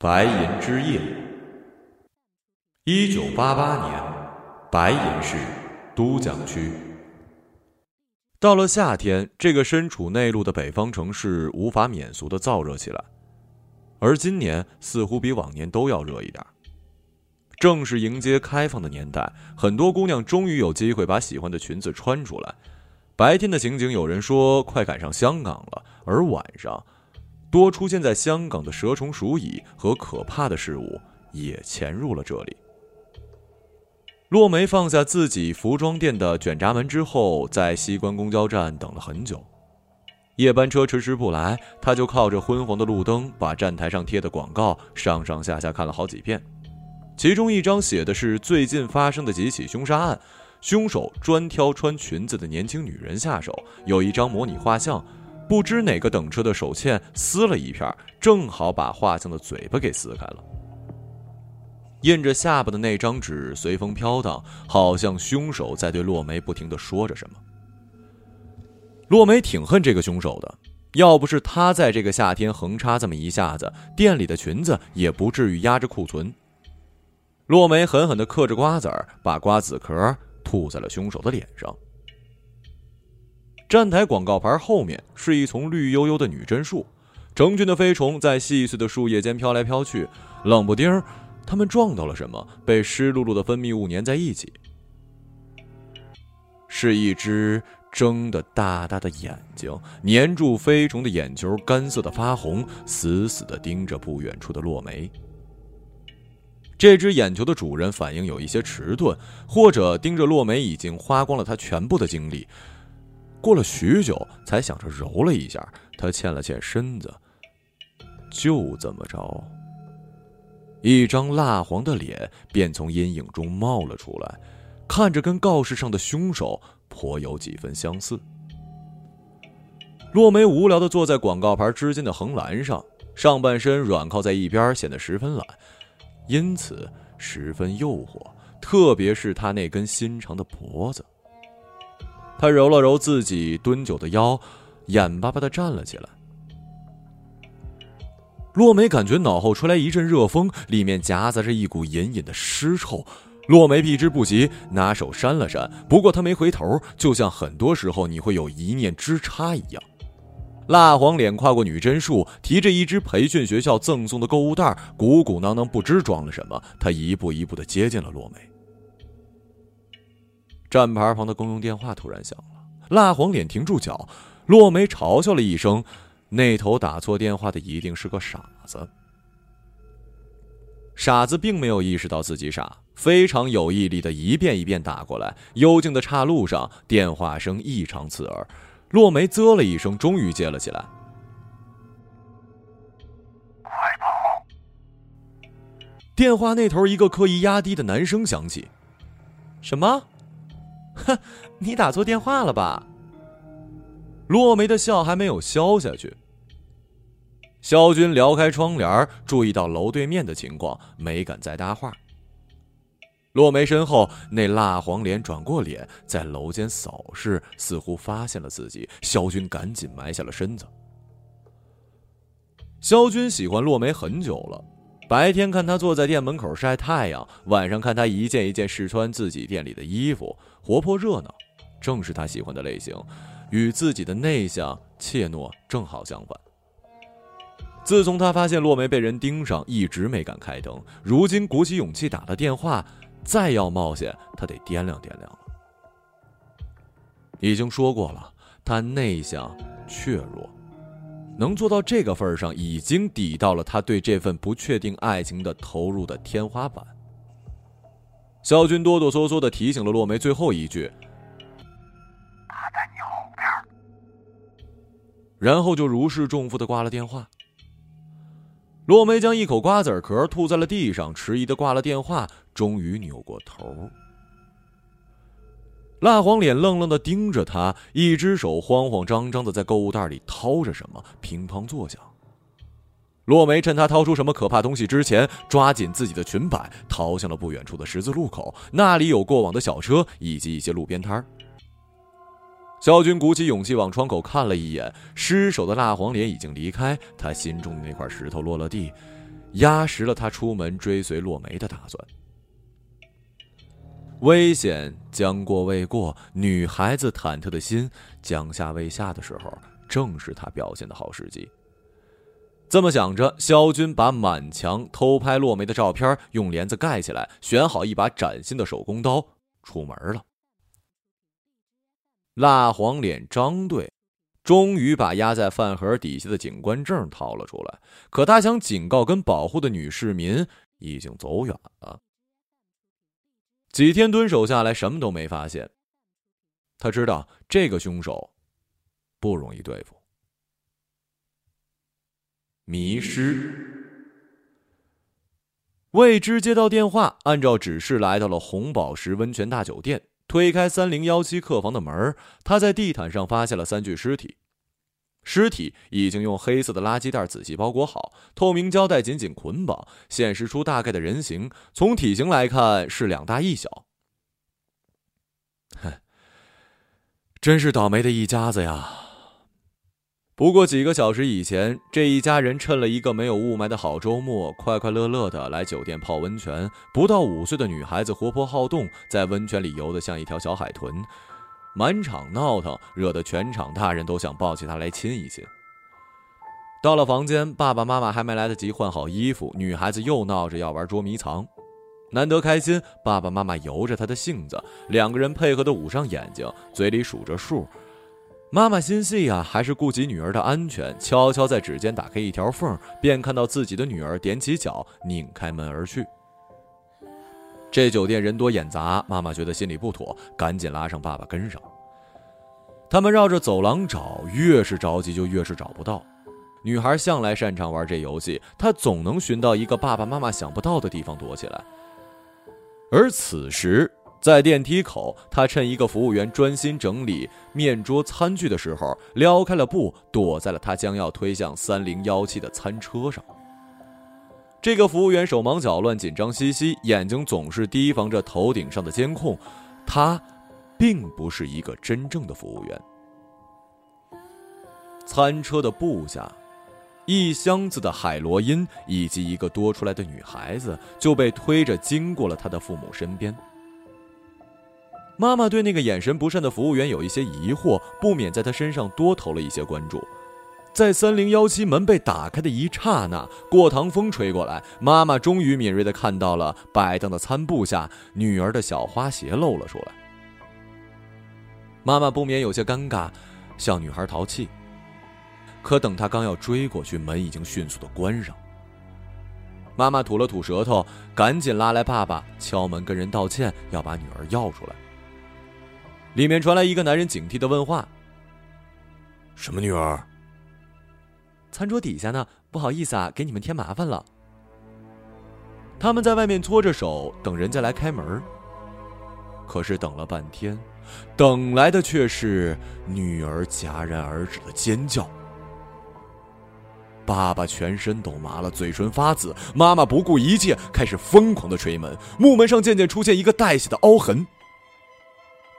白银之夜。1988年，白银市都江区。到了夏天，这个身处内陆的北方城市无法免俗地燥热起来，而今年似乎比往年都要热一点。正是迎接开放的年代，很多姑娘终于有机会把喜欢的裙子穿出来。白天的情景，有人说快赶上香港了，而晚上多出现在香港的蛇虫鼠蚁和可怕的事物也潜入了这里。落梅放下自己服装店的卷闸门之后，在西关公交站等了很久，夜班车迟迟不来，他就靠着昏黄的路灯把站台上贴的广告上上下下看了好几遍。其中一张写的是最近发生的几起凶杀案，凶手专挑穿裙子的年轻女人下手，有一张模拟画像，不知哪个等车的手欠撕了一片，正好把画像的嘴巴给撕开了。印着下巴的那张纸随风飘荡，好像凶手在对落梅不停地说着什么。落梅挺恨这个凶手的，要不是他在这个夏天横插这么一下子，店里的裙子也不至于压着库存。落梅狠狠地嗑着瓜子儿，把瓜子壳吐在了凶手的脸上。站台广告牌后面是一丛绿油油的女贞树，成群的飞虫在细碎的树叶间飘来飘去，冷不丁他们撞到了什么，被湿漉漉的分泌物粘在一起，是一只睁得大大的眼睛，粘住飞虫的眼球干涩的发红，死死地盯着不远处的落梅。这只眼球的主人反应有一些迟钝，或者盯着落梅已经花光了他全部的精力，过了许久才想着揉了一下，他欠了欠身子，就这么着，一张蜡黄的脸便从阴影中冒了出来，看着跟告示上的凶手颇有几分相似。落梅无聊地坐在广告牌之间的横栏上，上半身软靠在一边，显得十分懒，因此十分诱惑，特别是他那根新长的脖子。他揉了揉自己蹲久的腰，眼巴巴地站了起来。落梅感觉脑后吹来一阵热风，里面夹杂着一股隐隐的尸臭。落梅避之不及，拿手扇了扇，不过她没回头，就像很多时候你会有一念之差一样。蜡黄脸跨过女贞树，提着一只培训学校赠送的购物袋，鼓鼓囊囊不知装了什么，她一步一步地接近了落梅。站牌旁的公用电话突然响了，蜡黄脸停住脚，落梅嘲笑了一声，那头打错电话的一定是个傻子。傻子并没有意识到自己傻，非常有毅力的一遍一遍打过来，幽静的岔路上电话声异常刺耳，落梅啧了一声，终于接了起来。快跑！电话那头一个刻意压低的男声响起。什么？哼，你打错电话了吧？落梅的笑还没有消下去。肖军撩开窗帘，注意到楼对面的情况，没敢再搭话。落梅身后那蜡黄脸转过脸，在楼间扫视，似乎发现了自己。肖军赶紧埋下了身子。肖军喜欢落梅很久了，白天看他坐在店门口晒太阳，晚上看他一件一件试穿自己店里的衣服，活泼热闹，正是他喜欢的类型，与自己的内向怯懦正好相反。自从他发现落梅被人盯上，一直没敢开灯，如今鼓起勇气打了电话，再要冒险他得掂量掂量了。已经说过了，他内向怯弱，能做到这个份上，已经抵到了他对这份不确定爱情的投入的天花板。肖军哆哆嗦嗦地提醒了落梅最后一句：“他在你后边。”然后就如释重负地挂了电话。落梅将一口瓜子壳吐在了地上，迟疑地挂了电话，终于扭过头。蜡黄脸愣愣地盯着他，一只手慌慌张张地在购物袋里掏着什么，乒乓作响。落梅趁他掏出什么可怕东西之前，抓紧自己的裙摆，逃向了不远处的十字路口，那里有过往的小车以及一些路边摊。肖军鼓起勇气往窗口看了一眼，失手的蜡黄脸已经离开，他心中的那块石头落了地，压实了他出门追随落梅的打算。危险将过未过，女孩子忐忑的心将下未下的时候，正是她表现的好时机。这么想着，萧军把满墙偷拍落梅的照片用帘子盖起来，选好一把崭新的手工刀，出门了。蜡黄脸张队终于把压在饭盒底下的警官证掏了出来，可他想警告跟保护的女市民已经走远了。几天蹲守下来，什么都没发现。他知道这个凶手不容易对付。迷失。未知接到电话，按照指示来到了红宝石温泉大酒店，推开3017客房的门，他在地毯上发现了3具尸体。尸体已经用黑色的垃圾袋仔细包裹好，透明胶带紧紧捆绑，显示出大概的人形，从体型来看是2大1小。真是倒霉的一家子呀。不过几个小时以前，这一家人趁了一个没有雾霾的好周末，快快乐乐的来酒店泡温泉。不到5岁的女孩子活泼好动，在温泉里游得像一条小海豚，满场闹腾，惹得全场大人都想抱起他来亲一亲。到了房间，爸爸妈妈还没来得及换好衣服，女孩子又闹着要玩捉迷藏。难得开心，爸爸妈妈由着她的性子，2个人配合的捂上眼睛，嘴里数着数。妈妈心细啊，还是顾及女儿的安全，悄悄在指尖打开一条缝，便看到自己的女儿踮起脚拧开门而去。这酒店人多眼杂，妈妈觉得心里不妥，赶紧拉上爸爸跟上。他们绕着走廊找，越是着急就越是找不到。女孩向来擅长玩这游戏，她总能寻到一个爸爸妈妈想不到的地方躲起来。而此时，在电梯口，她趁一个服务员专心整理面桌餐具的时候，撩开了布，躲在了她将要推向3017的餐车上。这个服务员手忙脚乱，紧张兮兮，眼睛总是提防着头顶上的监控。他并不是一个真正的服务员。餐车的布下，一箱子的海洛因以及一个多出来的女孩子就被推着经过了他的父母身边。妈妈对那个眼神不善的服务员有一些疑惑，不免在他身上多投了一些关注。在3017门被打开的一刹那，过堂风吹过来，妈妈终于敏锐地看到了摆荡的餐布下，女儿的小花鞋露了出来。妈妈不免有些尴尬，向女孩淘气。可等她刚要追过去，门已经迅速地关上。妈妈吐了吐舌头，赶紧拉来爸爸，敲门跟人道歉，要把女儿要出来。里面传来一个男人警惕地问话：什么女儿？餐桌底下呢，不好意思啊，给你们添麻烦了。他们在外面搓着手，等人家来开门。可是等了半天，等来的却是女儿戛然而止的尖叫。爸爸全身都麻了，嘴唇发紫。妈妈不顾一切，开始疯狂的捶门，木门上渐渐出现一个带血的凹痕。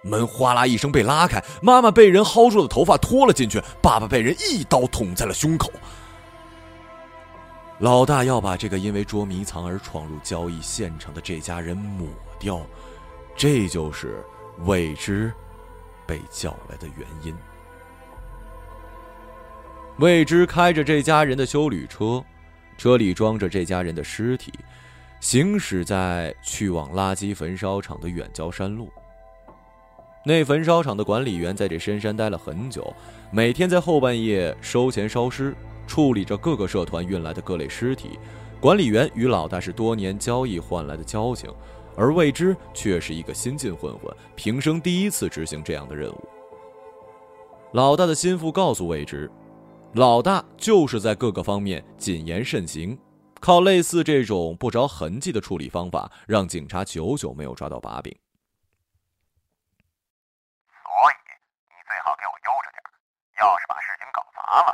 门哗啦一声被拉开，妈妈被人薅住的头发拖了进去，爸爸被人一刀捅在了胸口。老大要把这个因为捉迷藏而闯入交易现场的这家人抹掉，这就是未知被叫来的原因。未知开着这家人的休旅车，车里装着这家人的尸体，行驶在去往垃圾焚烧厂的远郊山路。那焚烧厂的管理员在这深山待了很久，每天在后半夜收钱烧尸，处理着各个社团运来的各类尸体。管理员与老大是多年交易换来的交情，而未知却是一个新晋混混，平生第一次执行这样的任务。老大的心腹告诉未知，老大就是在各个方面谨言慎行，靠类似这种不着痕迹的处理方法，让警察久久没有抓到把柄。要是把事情搞砸了，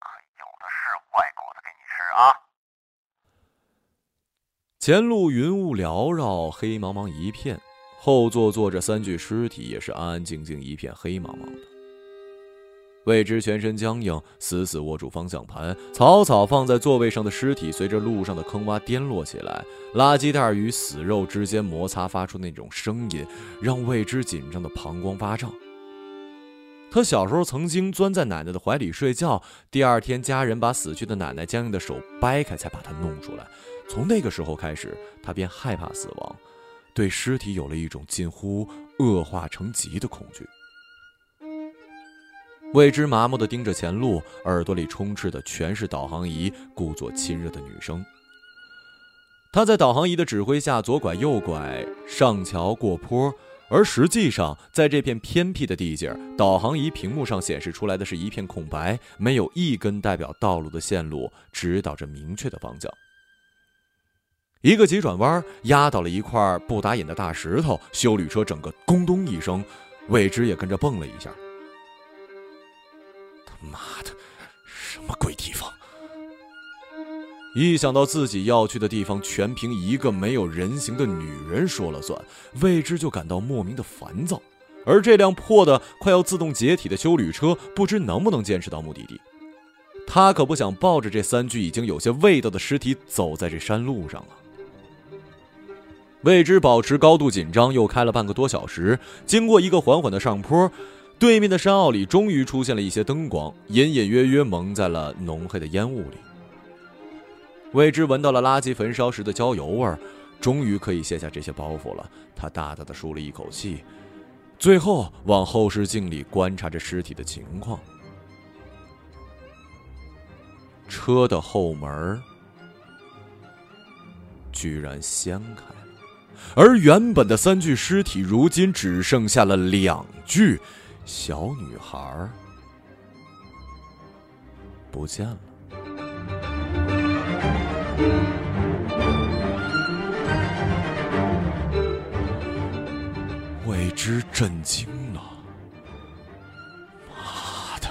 可有的是坏果子给你吃啊！前路云雾缭绕，黑茫茫一片，后座坐着3具尸体，也是安安静静一片黑茫茫的。魏之全身僵硬，死死握住方向盘。草草放在座位上的尸体随着路上的坑洼颠落起来，垃圾袋与死肉之间摩擦发出那种声音，让魏之紧张的膀胱发胀。他小时候曾经钻在奶奶的怀里睡觉，第二天家人把死去的奶奶僵硬的手掰开才把他弄出来。从那个时候开始，他便害怕死亡，对尸体有了一种近乎恶化成疾的恐惧。魏之麻木地盯着前路，耳朵里充斥的全是导航仪故作亲热的女声。他在导航仪的指挥下左拐右拐，上桥过坡，而实际上在这片偏僻的地界，导航仪屏幕上显示出来的是一片空白，没有一根代表道路的线路指导着明确的方向。一个急转弯压倒了一块不打眼的大石头，修旅车整个“咣咚”一声，魏之也跟着蹦了一下。妈的，什么鬼地方！一想到自己要去的地方全凭一个没有人形的女人说了算，魏之就感到莫名的烦躁。而这辆破的快要自动解体的休旅车，不知能不能坚持到目的地。他可不想抱着这三具已经有些味道的尸体走在这山路上啊。魏之保持高度紧张，又开了半个多小时，经过一个缓缓的上坡。对面的山坳里终于出现了一些灯光，隐隐约约蒙在了浓黑的烟雾里。魏之闻到了垃圾焚烧时的焦油味，终于可以卸下这些包袱了。他大大的舒了一口气，最后往后视镜里观察着尸体的情况。车的后门居然掀开了，而原本的三具尸体如今只剩下了两具。小女孩不见了。魏之震惊了，妈的！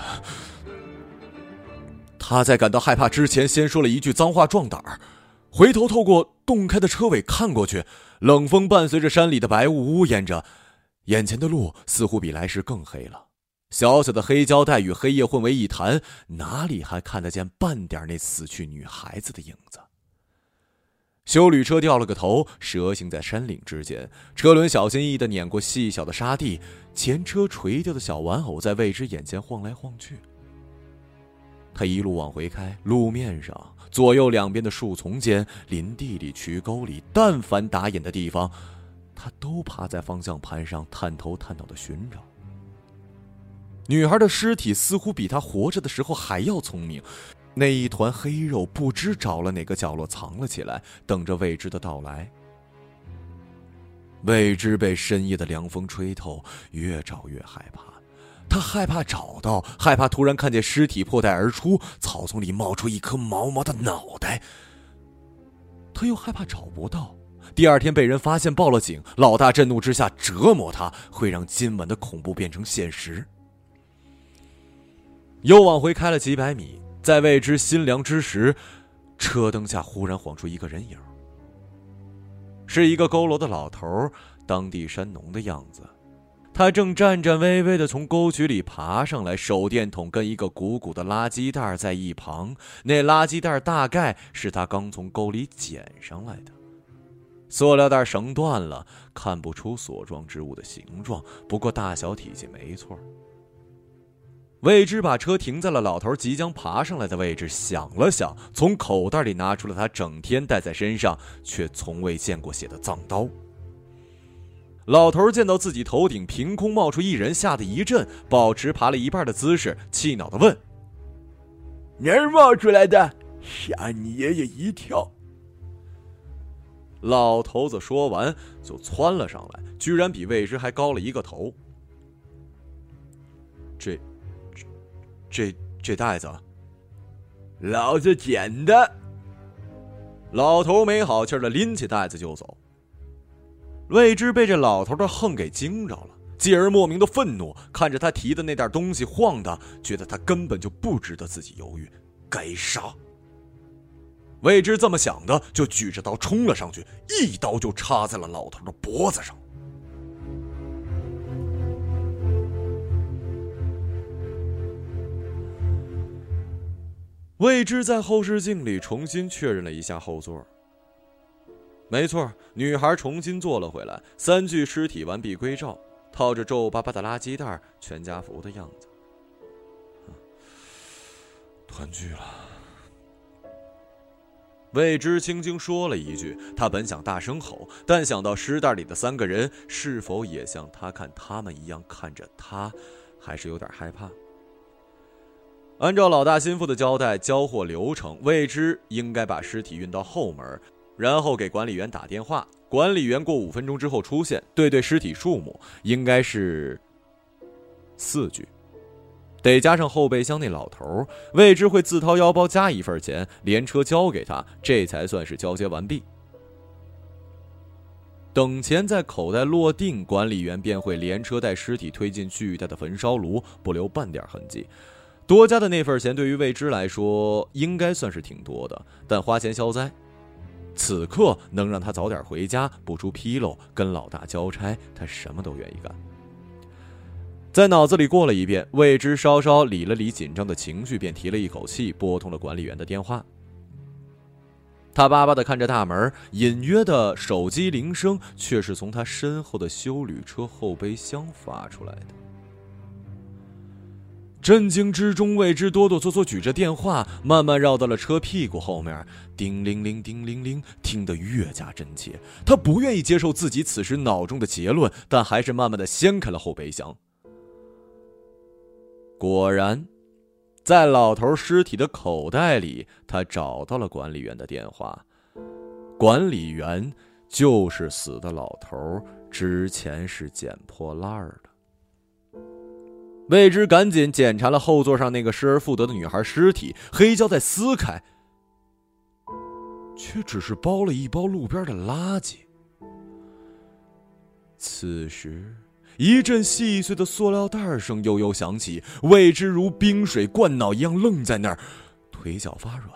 他在感到害怕之前，先说了一句脏话壮胆儿，回头透过洞开的车尾看过去，冷风伴随着山里的白雾呜咽着。眼前的路似乎比来时更黑了，小小的黑胶带与黑夜混为一谈，哪里还看得见半点那死去女孩子的影子？修旅车掉了个头，蛇行在山岭之间，车轮小心翼翼地碾过细小的沙地，前车垂掉的小玩偶在魏之眼前晃来晃去。他一路往回开，路面上左右两边的树丛间、林地里、渠沟里，但凡打眼的地方，他都趴在方向盘上探头探脑的寻找。女孩的尸体似乎比她活着的时候还要聪明，那一团黑肉不知找了哪个角落藏了起来，等着未知的到来。未知被深夜的凉风吹透，越找越害怕。他害怕找到，害怕突然看见尸体破带而出，草丛里冒出一颗毛毛的脑袋。他又害怕找不到，第二天被人发现报了警，老大震怒之下折磨他，会让今晚的恐怖变成现实。又往回开了几百米，在未知心凉之时，车灯下忽然晃出一个人影，是一个佝偻的老头，当地山农的样子。他正颤颤巍巍地从沟渠里爬上来，手电筒跟一个鼓鼓的垃圾袋在一旁，那垃圾袋大概是他刚从沟里捡上来的。塑料袋绳断了，看不出所状之物的形状，不过大小体积没错。魏之把车停在了老头即将爬上来的位置，想了想，从口袋里拿出了他整天带在身上却从未见过血的藏刀。老头见到自己头顶凭空冒出一人，吓得一震，保持爬了一半的姿势，气恼地问：“你是冒出来的，吓你爷爷一跳！”老头子说完就窜了上来，居然比魏之还高了一个头。这袋子老子捡的。老头没好气的拎起袋子就走。魏之被这老头的横给惊着了，继而莫名的愤怒，看着他提的那袋东西晃的，觉得他根本就不值得自己犹豫，该杀。魏之这么想的，就举着刀冲了上去，一刀就插在了老头的脖子上。魏之在后视镜里重新确认了一下后座。没错，女孩重新坐了回来，三具尸体完毕归赵，套着皱巴巴的垃圾袋，全家福的样子。团聚了。魏之轻轻说了一句，他本想大声吼，但想到尸袋里的三个人是否也像他看他们一样看着他，还是有点害怕。按照老大心腹的交代，交货流程，未知应该把尸体运到后门，然后给管理员打电话，管理员过5分钟之后出现，对尸体数目，应该是4具，得加上后备箱那老头，未知会自掏腰包加一份钱，连车交给他，这才算是交接完毕。等钱在口袋落定，管理员便会连车带尸体推进巨大的焚烧炉，不留半点痕迹。多加的那份钱对于未知来说应该算是挺多的，但花钱消灾，此刻能让他早点回家，不出纰漏，跟老大交差，他什么都愿意干。在脑子里过了一遍，未知稍稍理了理紧张的情绪，便提了一口气，拨通了管理员的电话。他巴巴地看着大门，隐约的手机铃声却是从他身后的休旅车后备箱发出来的。震惊之中，未知哆哆嗦嗦举着电话，慢慢绕到了车屁股后面。叮铃铃，叮铃铃，听得越加真切。他不愿意接受自己此时脑中的结论，但还是慢慢的掀开了后备箱。果然，在老头尸体的口袋里，他找到了管理员的电话。管理员就是死的老头，之前是捡破烂的。魏之赶紧检查了后座上那个失而复得的女孩尸体，黑胶在撕开，却只是包了一包路边的垃圾。此时，一阵细碎的塑料袋声悠悠响起，魏之如冰水灌脑一样愣在那儿，腿脚发软。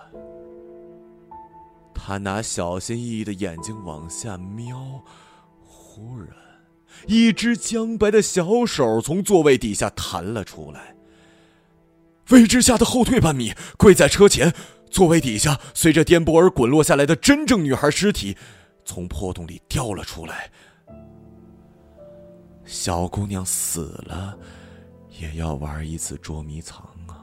他拿小心翼翼的眼睛往下瞄，忽然一只僵白的小手从座位底下弹了出来，魏之吓得后退半米，跪在车前。座位底下随着颠簸而滚落下来的真正女孩尸体从破洞里掉了出来。小姑娘死了，也要玩一次捉迷藏啊。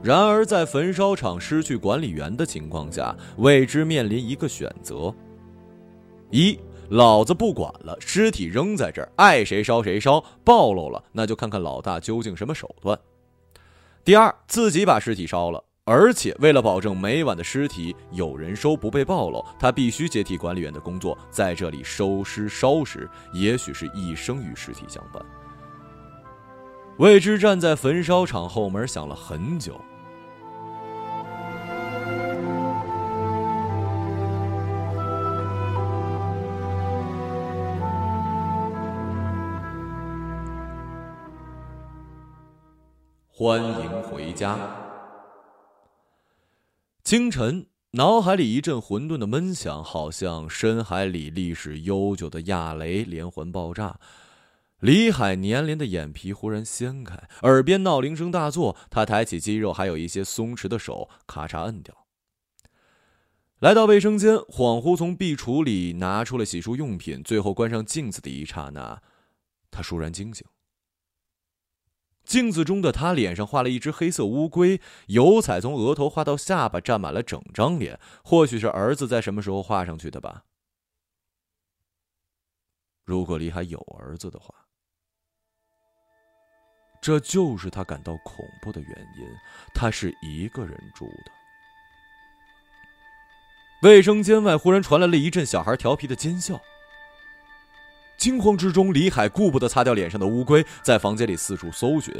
然而在焚烧厂失去管理员的情况下，未知面临一个选择。一，老子不管了，尸体扔在这儿，爱谁烧谁烧，暴露了那就看看老大究竟什么手段。第二，自己把尸体烧了，而且为了保证每晚的尸体有人收不被暴露，他必须接替管理员的工作，在这里收尸烧尸，也许是一生与尸体相伴。魏之站在焚烧厂后门想了很久，欢迎回家。清晨，脑海里一阵混沌的闷响，好像深海里历史悠久的亚雷连环爆炸。李海年龄的眼皮忽然掀开，耳边闹铃声大作，他抬起肌肉还有一些松弛的手，咔嚓摁掉。来到卫生间，恍惚从壁橱里拿出了洗漱用品，最后关上镜子的一刹那，他倏然惊醒。镜子中的他脸上画了一只黑色乌龟，油彩从额头画到下巴，占满了整张脸，或许是儿子在什么时候画上去的吧。如果李海有儿子的话，这就是他感到恐怖的原因，他是一个人住的。卫生间外忽然传来了一阵小孩调皮的尖笑，惊慌之中，李海顾不得擦掉脸上的乌龟，在房间里四处搜寻，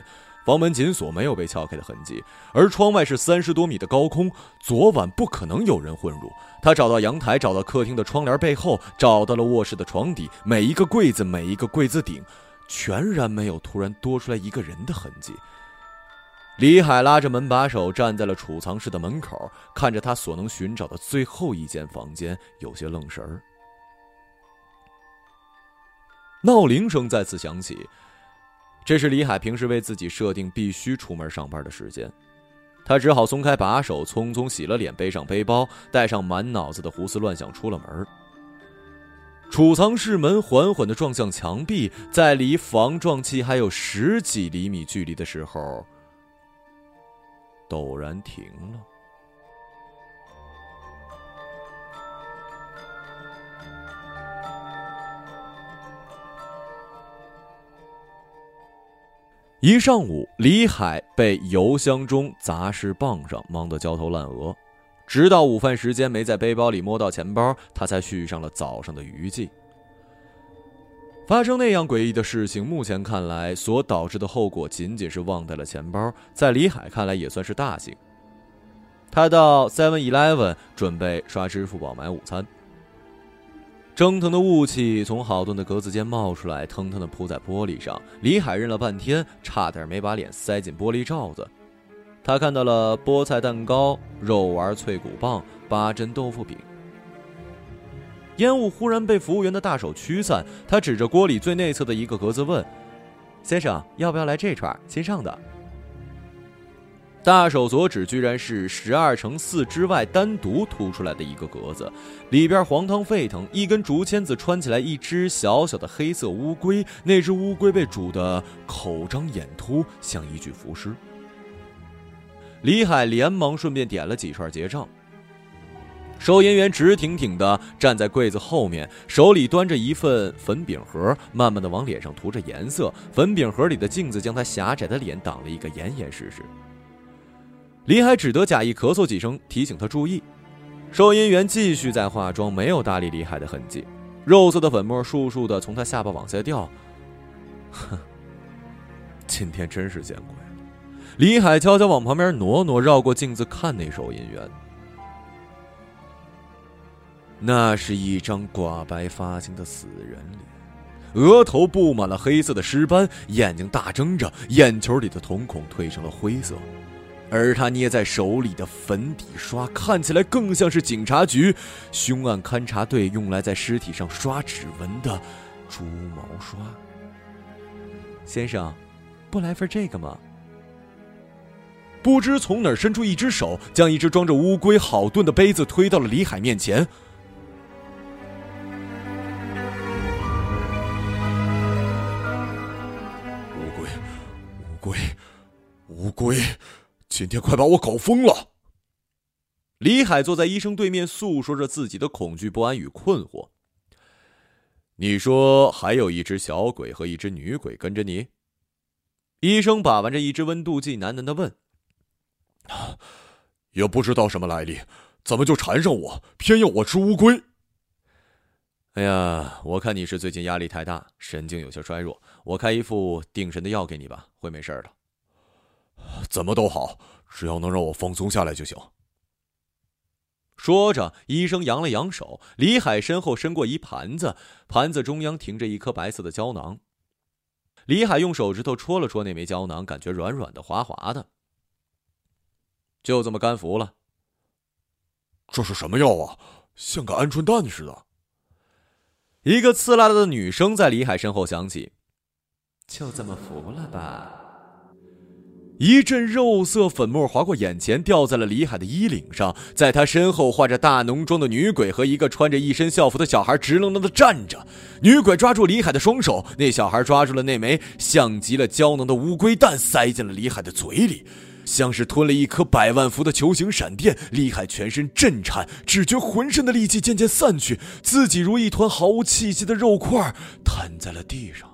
房门紧锁，没有被撬开的痕迹，而窗外是30多米的高空，昨晚不可能有人混入。他找到阳台，找到客厅的窗帘背后，找到了卧室的床底，每一个柜子，每一个柜子顶，全然没有突然多出来一个人的痕迹。李海拉着门把手站在了储藏室的门口，看着他所能寻找的最后一间房间，有些愣神儿。闹铃声再次响起，这是李海平时为自己设定必须出门上班的时间，他只好松开把手，匆匆洗了脸，背上背包，带上满脑子的胡思乱想，出了门。储藏室门缓缓地撞向墙壁，在离防撞器还有10几厘米距离的时候，陡然停了。一上午，李海被油箱中杂事傍上，忙得焦头烂额，直到午饭时间没在背包里摸到钱包，他才续上了早上的余悸。发生那样诡异的事情，目前看来所导致的后果仅仅是忘带了钱包，在李海看来也算是大幸。他到 7-Eleven 准备刷支付宝买午餐，蒸腾的雾气从好顿的格子间冒出来，腾腾地扑在玻璃上。李海认了半天，差点没把脸塞进玻璃罩子。他看到了菠菜蛋糕、肉丸脆骨棒、八珍豆腐饼。烟雾忽然被服务员的大手驱散，他指着锅里最内侧的一个格子问：“先生，要不要来这串新上的？”大手所指居然是12乘4之外单独凸出来的一个格子，里边黄汤沸腾，一根竹签子穿起来一只小小的黑色乌龟，那只乌龟被煮得口张眼凸，像一具浮尸。李海连忙顺便点了几串结账。收银员直挺挺地站在柜子后面，手里端着一份粉饼盒，慢慢地往脸上涂着颜色，粉饼盒里的镜子将他狭窄的脸挡了一个严严实实。李海只得假意咳嗽几声，提醒他注意。收银员继续在化妆，没有搭理李海的痕迹，肉色的粉末簌簌地从他下巴往下掉。哼，今天真是见鬼了！李海悄悄往旁边挪挪，绕过镜子看那收银员。那是一张寡白发青的死人脸，额头布满了黑色的尸斑，眼睛大睁着，眼球里的瞳孔褪成了灰色。而他捏在手里的粉底刷看起来更像是警察局凶案勘察队用来在尸体上刷指纹的猪毛刷。先生，不来份这个吗？不知从哪儿伸出一只手，将一只装着乌龟好炖的杯子推到了李海面前。乌龟，今天快把我搞疯了！李海坐在医生对面，诉说着自己的恐惧、不安与困惑。你说还有一只小鬼和一只女鬼跟着你？医生把玩着一只温度计，喃喃地问：“也不知道什么来历，怎么就缠上我，偏要我吃乌龟？”哎呀，我看你是最近压力太大，神经有些衰弱，我开一副定神的药给你吧，会没事的。怎么都好，只要能让我放松下来就行。说着，医生扬了扬手，李海身后伸过一盘子，盘子中央停着一颗白色的胶囊。李海用手指头戳了戳那枚胶囊，感觉软软的、滑滑的，就这么干服了。这是什么药啊？像个鹌鹑蛋似的。一个刺啦啦的女声在李海身后响起：“就这么服了吧。”一阵肉色粉末划过眼前，掉在了李海的衣领上。在他身后，画着大浓妆的女鬼和一个穿着一身校服的小孩直愣愣地站着。女鬼抓住李海的双手，那小孩抓住了那枚像极了胶囊的乌龟蛋，塞进了李海的嘴里，像是吞了一颗100万伏的球形闪电。李海全身震颤，只觉浑身的力气渐渐散去，自己如一团毫无气息的肉块瘫在了地上。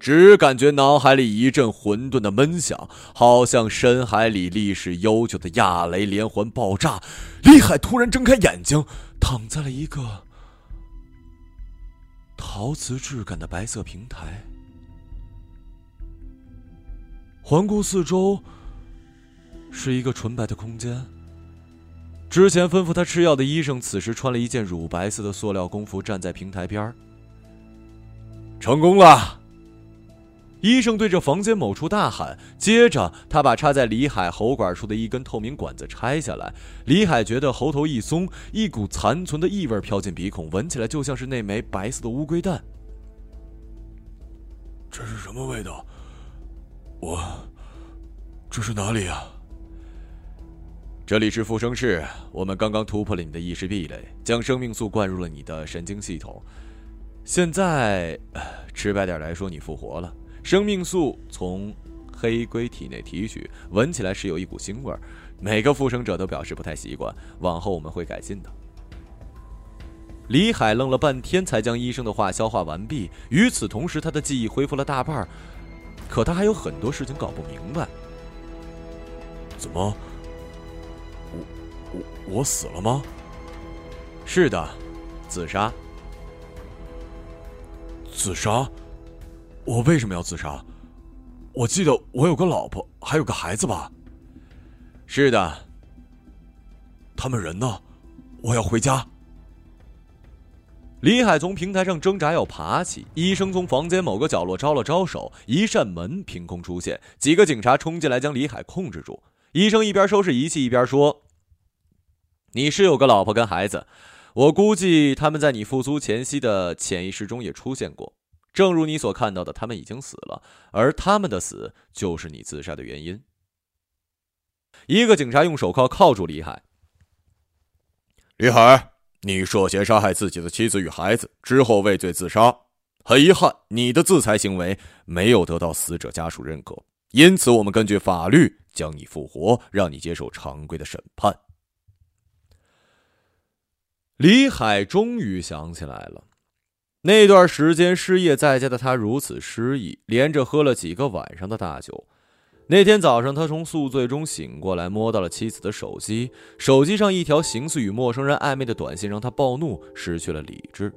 只感觉脑海里一阵混沌的闷响，好像深海里历史悠久的亚雷连环爆炸。李海突然睁开眼睛，躺在了一个陶瓷质感的白色平台。环顾四周，是一个纯白的空间。之前吩咐他吃药的医生此时穿了一件乳白色的塑料工服，站在平台边。成功了！医生对着房间某处大喊，接着他把插在李海喉管处的一根透明管子拆下来。李海觉得喉头一松，一股残存的异味飘进鼻孔，闻起来就像是那枚白色的乌龟蛋。这是什么味道？这是哪里啊？这里是复生室，我们刚刚突破了你的意识壁垒，将生命素灌入了你的神经系统。现在，直白点来说，你复活了。生命素从黑龟体内提取，闻起来是有一股腥味，每个复生者都表示不太习惯，往后我们会改进的。李海愣了半天，才将医生的话消化完毕。与此同时，他的记忆恢复了大半，可他还有很多事情搞不明白。怎么？我死了吗？是的，自杀。自杀？我为什么要自杀？我记得我有个老婆，还有个孩子吧？是的。他们人呢？我要回家。李海从平台上挣扎要爬起，医生从房间某个角落招了招手，一扇门凭空出现，几个警察冲进来将李海控制住。医生一边收拾仪器一边说，你是有个老婆跟孩子，我估计他们在你复苏前夕的潜意识中也出现过，正如你所看到的，他们已经死了，而他们的死就是你自杀的原因。一个警察用手铐铐住李海。李海，你涉嫌杀害自己的妻子与孩子，之后畏罪自杀，很遗憾，你的自残行为没有得到死者家属认可，因此我们根据法律将你复活，让你接受常规的审判。李海终于想起来了，那段时间失业在家的他如此失意，连着喝了几个晚上的大酒。那天早上他从宿醉中醒过来，摸到了妻子的手机，手机上一条形似与陌生人暧昧的短信让他暴怒，失去了理智。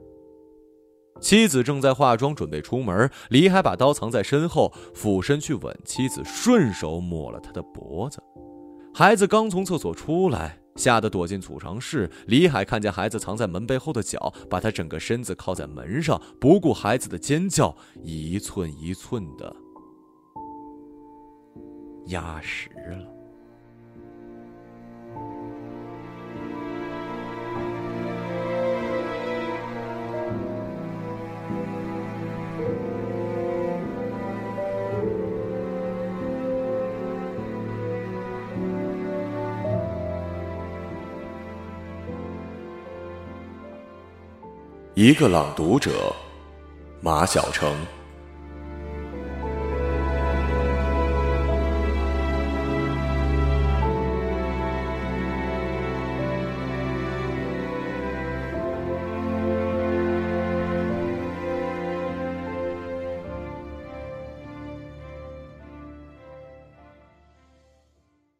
妻子正在化妆准备出门，李海把刀藏在身后，俯身去吻妻子，顺手抹了她的脖子。孩子刚从厕所出来，吓得躲进储藏室。李海看见孩子藏在门背后的脚，把他整个身子靠在门上，不顾孩子的尖叫，一寸一寸的压实了。一个朗读者，马晓成。